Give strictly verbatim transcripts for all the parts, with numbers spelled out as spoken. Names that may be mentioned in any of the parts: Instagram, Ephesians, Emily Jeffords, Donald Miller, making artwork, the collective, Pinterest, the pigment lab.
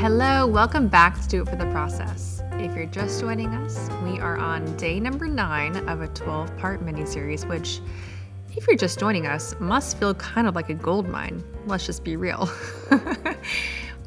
Hello, welcome back to Do It for the Process. If you're just joining us, we are on day number nine of a twelve-part mini-series, which, if you're just joining us, must feel kind of like a gold mine. Let's just be real.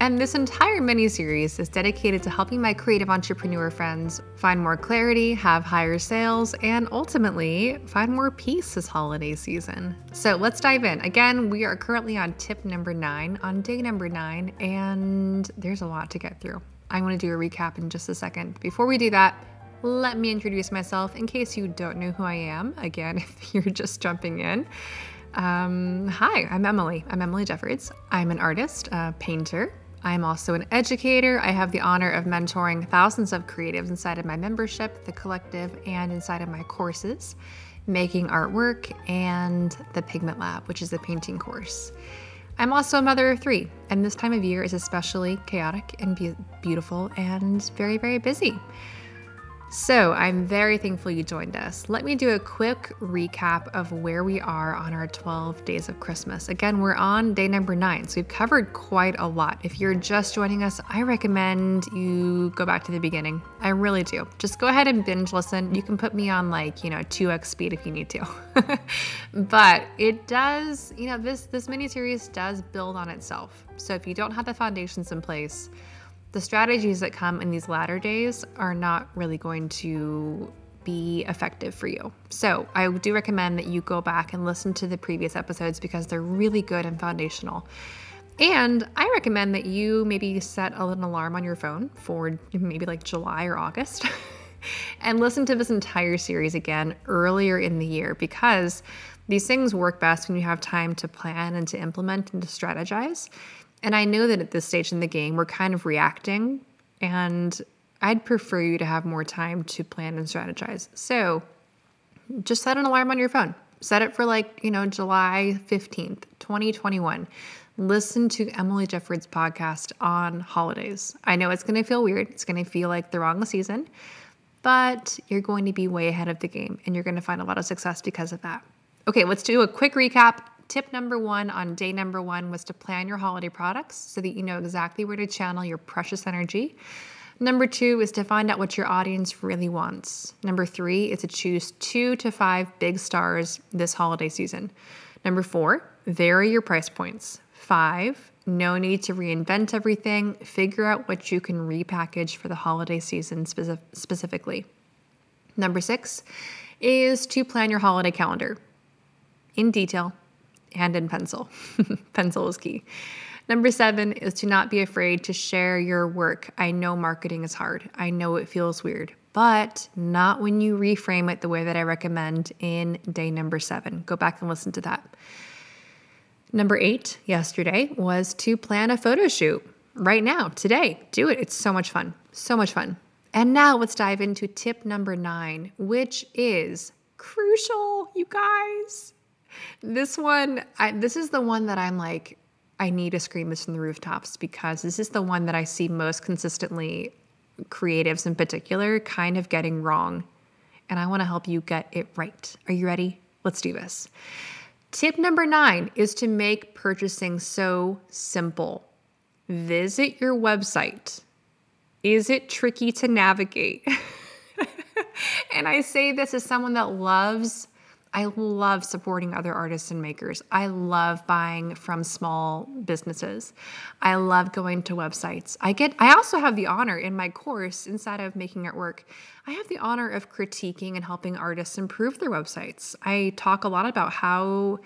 And this entire mini-series is dedicated to helping my creative entrepreneur friends find more clarity, have higher sales, and ultimately find more peace this holiday season. So let's dive in. Again, we are currently on tip number nine, on day number nine, and there's a lot to get through. I'm going to do a recap in just a second. Before we do that, let me introduce myself in case you don't know who I am. Again, if you're just jumping in. Um, hi, I'm Emily. I'm Emily Jeffords. I'm an artist, a painter. I'm also an educator. I have the honor of mentoring thousands of creatives inside of my membership, the collective, and inside of my courses, Making Artwork and the Pigment Lab, which is the painting course. I'm also a mother of three, and this time of year is especially chaotic and be- beautiful and very, very busy. So I'm very thankful you joined us. Let me do a quick recap of where we are on our twelve days of Christmas. Again, we're on day number nine, so we've covered quite a lot. If you're just joining us, I recommend you go back to the beginning. I really do. Just go ahead and binge listen. You can put me on like, you know, two x speed if you need to. But it does, you know, this, this mini-series does build on itself. So if you don't have the foundations in place, the strategies that come in these latter days are not really going to be effective for you. So I do recommend that you go back and listen to the previous episodes because they're really good and foundational. And I recommend that you maybe set an alarm on your phone for maybe like July or August and listen to this entire series again earlier in the year, because these things work best when you have time to plan and to implement and to strategize. And I know that at this stage in the game, we're kind of reacting, and I'd prefer you to have more time to plan and strategize. So just set an alarm on your phone. Set it for like, you know, July fifteenth, twenty twenty-one. Listen to Emily Jeffords' podcast on holidays. I know it's going to feel weird. It's going to feel like the wrong season, but you're going to be way ahead of the game, and you're going to find a lot of success because of that. Okay, let's do a quick recap. Tip number one on day number one was to plan your holiday products so that you know exactly where to channel your precious energy. Number two is to find out what your audience really wants. Number three is to choose two to five big stars this holiday season. Number four, vary your price points. Five, no need to reinvent everything. Figure out what you can repackage for the holiday season speci- specifically. Number six is to plan your holiday calendar in detail. Hand and pencil. Pencil is key. Number seven is to not be afraid to share your work. I know marketing is hard. I know it feels weird, but not when you reframe it the way that I recommend in day number seven. Go back and listen to that. Number eight yesterday was to plan a photo shoot right now, today. Do it. It's so much fun. So much fun. And now let's dive into tip number nine, which is crucial, you guys. This one, I, this is the one that I'm like, I need to scream this from the rooftops, because this is the one that I see most consistently creatives in particular kind of getting wrong. And I want to help you get it right. Are you ready? Let's do this. Tip number nine is to make purchasing so simple. Visit your website. Is it tricky to navigate? And I say this as someone that loves I love supporting other artists and makers. I love buying from small businesses. I love going to websites. I get, I also have the honor in my course inside of Making It Work. I have the honor of critiquing and helping artists improve their websites. I talk a lot about how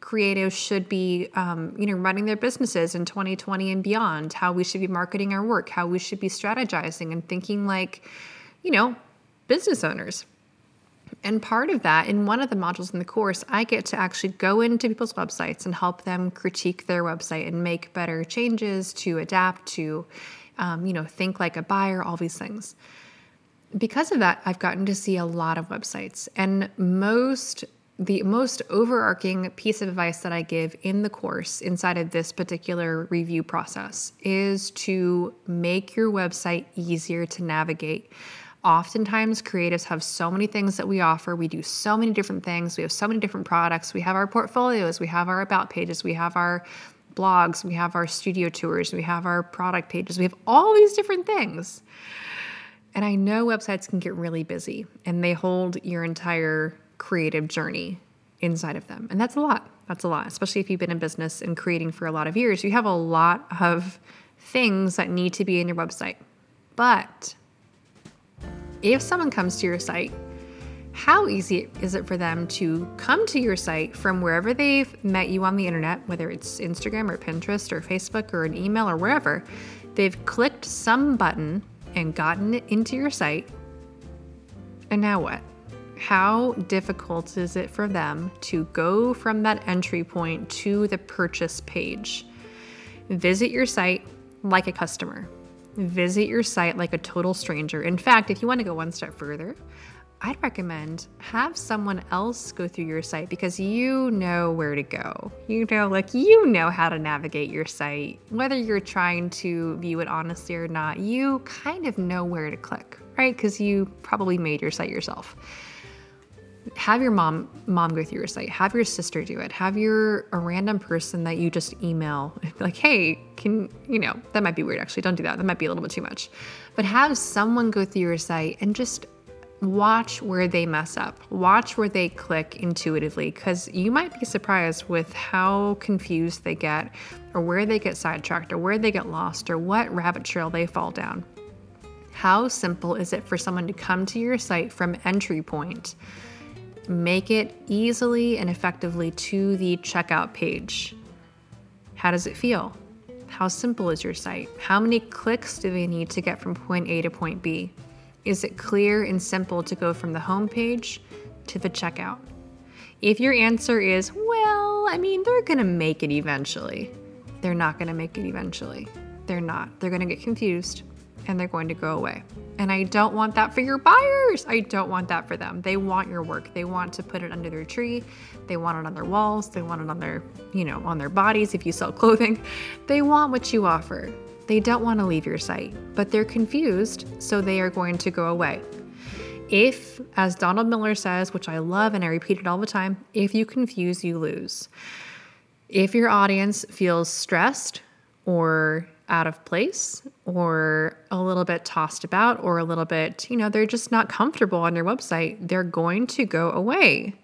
creatives should be, um, you know, running their businesses in twenty twenty and beyond, how we should be marketing our work, how we should be strategizing and thinking like, you know, business owners. And part of that, in one of the modules in the course, I get to actually go into people's websites and help them critique their website and make better changes, to adapt, to, um, you know, think like a buyer, all these things. Because of that, I've gotten to see a lot of websites. And most, the most overarching piece of advice that I give in the course inside of this particular review process is to make your website easier to navigate. Oftentimes, creatives have so many things that we offer. We do so many different things. We have so many different products. We have our portfolios. We have our about pages. We have our blogs, we have our studio tours, we have our product pages, we have all these different things. And I know websites can get really busy and they hold your entire creative journey inside of them. And that's a lot. That's a lot, especially if you've been in business and creating for a lot of years. You have a lot of things that need to be in your website. But if someone comes to your site, how easy is it for them to come to your site from wherever they've met you on the internet, whether it's Instagram or Pinterest or Facebook or an email or wherever, they've clicked some button and gotten it into your site. And now what? How difficult is it for them to go from that entry point to the purchase page? Visit your site like a customer. Visit your site like a total stranger. In fact, if you want to go one step further, I'd recommend have someone else go through your site because you know where to go. You know, like, you know how to navigate your site. Whether you're trying to view it honestly or not, you kind of know where to click, right? Because you probably made your site yourself. Have your mom mom go through your site. Have your sister do it. Have your a random person that you just email. Like, hey, can, you know, that might be weird actually. Don't do that. That might be a little bit too much. But have someone go through your site and just watch where they mess up. Watch where they click intuitively, because you might be surprised with how confused they get or where they get sidetracked or where they get lost or what rabbit trail they fall down. How simple is it for someone to come to your site from entry point? Make it easily and effectively to the checkout page. How does it feel? How simple is your site? How many clicks do they need to get from point A to point B? Is it clear and simple to go from the homepage to the checkout? If your answer is, well, I mean, they're going to make it eventually. They're not going to make it eventually. They're not. They're going to get confused and they're going to go away. And I don't want that for your buyers. I don't want that for them. They want your work. They want to put it under their tree. They want it on their walls. They want it on their, you know, on their bodies if you sell clothing. They want what you offer. They don't want to leave your site, but they're confused, so they are going to go away. If, as Donald Miller says, which I love and I repeat it all the time, if you confuse, you lose. If your audience feels stressed or out of place or a little bit tossed about or a little bit, you know, they're just not comfortable on your website, they're going to go away.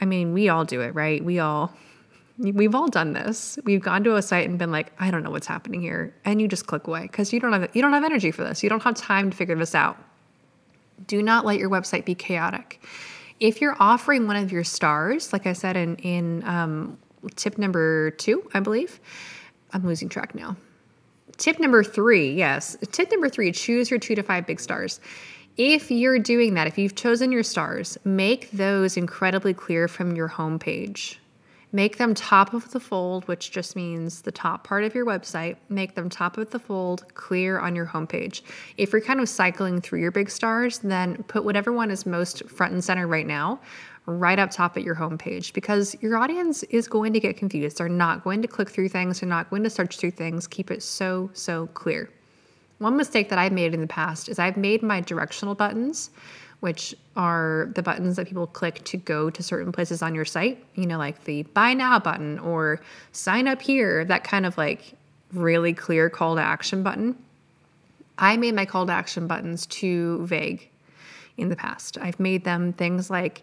I mean, we all do it, right? We all... We've all done this. We've gone to a site and been like, I don't know what's happening here. And you just click away because you don't have you don't have energy for this. You don't have time to figure this out. Do not let your website be chaotic. If you're offering one of your stars, like I said in, in um, tip number two, I believe. I'm losing track now. Tip number three, yes. Tip number three, choose your two to five big stars. If you're doing that, if you've chosen your stars, make those incredibly clear from your homepage. Make them top of the fold, which just means the top part of your website. Make them top of the fold, clear on your homepage. If you're kind of cycling through your big stars, then put whatever one is most front and center right now, right up top at your homepage, because your audience is going to get confused. They're not going to click through things. They're not going to search through things. Keep it so, so clear. One mistake that I've made in the past is I've made my directional buttons, which are the buttons that people click to go to certain places on your site, you know, like the buy now button or sign up here, that kind of like really clear call to action button. I made my call to action buttons too vague in the past. I've made them things like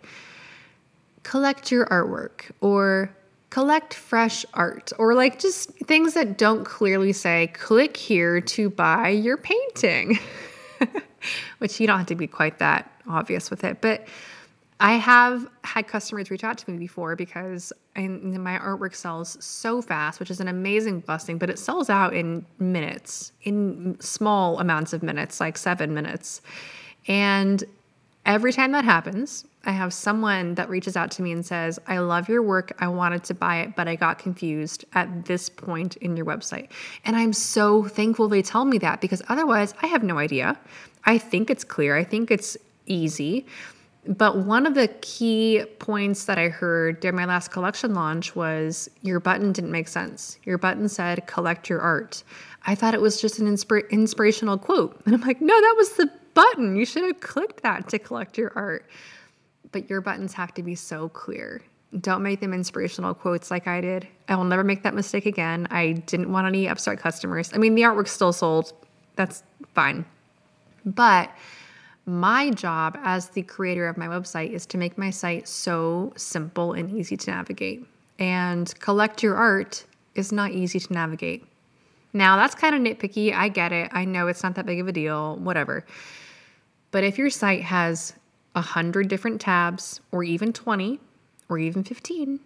collect your artwork or collect fresh art, or like just things that don't clearly say click here to buy your painting. Which you don't have to be quite that obvious with it. But I have had customers reach out to me before because I, my artwork sells so fast, which is an amazing blessing, but it sells out in minutes, in small amounts of minutes, like seven minutes. And every time that happens, I have someone that reaches out to me and says, I love your work. I wanted to buy it, but I got confused at this point in your website. And I'm so thankful they tell me that, because otherwise I have no idea. I think it's clear. I think it's easy. But one of the key points that I heard during my last collection launch was your button didn't make sense. Your button said, collect your art. I thought it was just an inspira- inspirational quote. And I'm like, no, that was the button. You should have clicked that to collect your art. But your buttons have to be so clear. Don't make them inspirational quotes like I did. I will never make that mistake again. I didn't want any upstart customers. I mean, the artwork's still sold. That's fine. But my job as the creator of my website is to make my site so simple and easy to navigate. And collect your art is not easy to navigate. Now, that's kind of nitpicky. I get it. I know it's not that big of a deal, whatever. But if your site has one hundred different tabs, or even twenty, or even fifteen,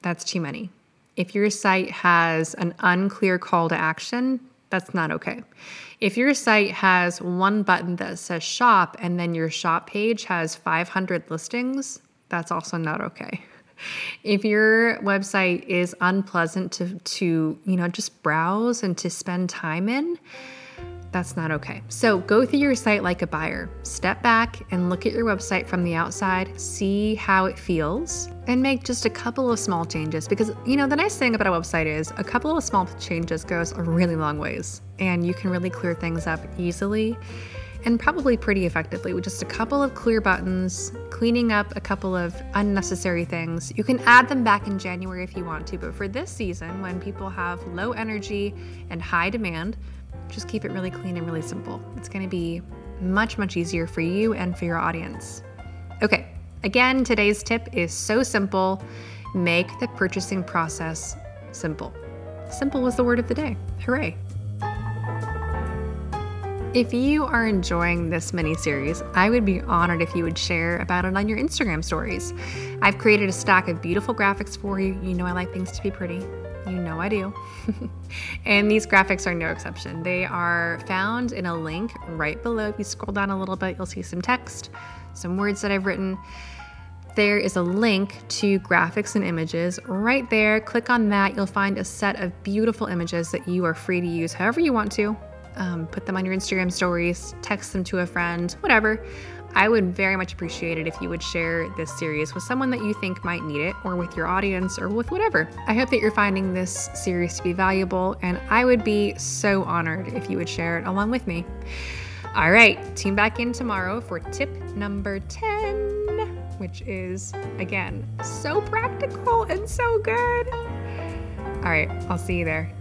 that's too many. If your site has an unclear call to action, that's not okay. If your site has one button that says shop and then your shop page has five hundred listings, that's also not okay. If your website is unpleasant to, to, you know, just browse and to spend time in, that's not okay. So go through your site like a buyer. Step back and look at your website from the outside, see how it feels, and make just a couple of small changes. Because, you know, the nice thing about a website is a couple of small changes goes a really long ways, and you can really clear things up easily and probably pretty effectively with just a couple of clear buttons, cleaning up a couple of unnecessary things. You can add them back in January if you want to, but for this season, when people have low energy and high demand, just keep it really clean and really simple. It's going to be much, much easier for you and for your audience. Okay, again, today's tip is so simple. Make the purchasing process simple. Simple was the word of the day. Hooray. If you are enjoying this mini-series, I would be honored if you would share about it on your Instagram stories. I've created a stack of beautiful graphics for you. You know I like things to be pretty. You know I do. And these graphics are no exception. They are found in a link right below. If you scroll down a little bit, you'll see some text, some words that I've written. There is a link to graphics and images right there. Click on that. You'll find a set of beautiful images that you are free to use however you want to. Um, put them on your Instagram stories, text them to a friend, whatever. I would very much appreciate it if you would share this series with someone that you think might need it, or with your audience, or with whatever. I hope that you're finding this series to be valuable, and I would be so honored if you would share it along with me. All right, tune back in tomorrow for tip number ten, which is, again, so practical and so good. All right, I'll see you there.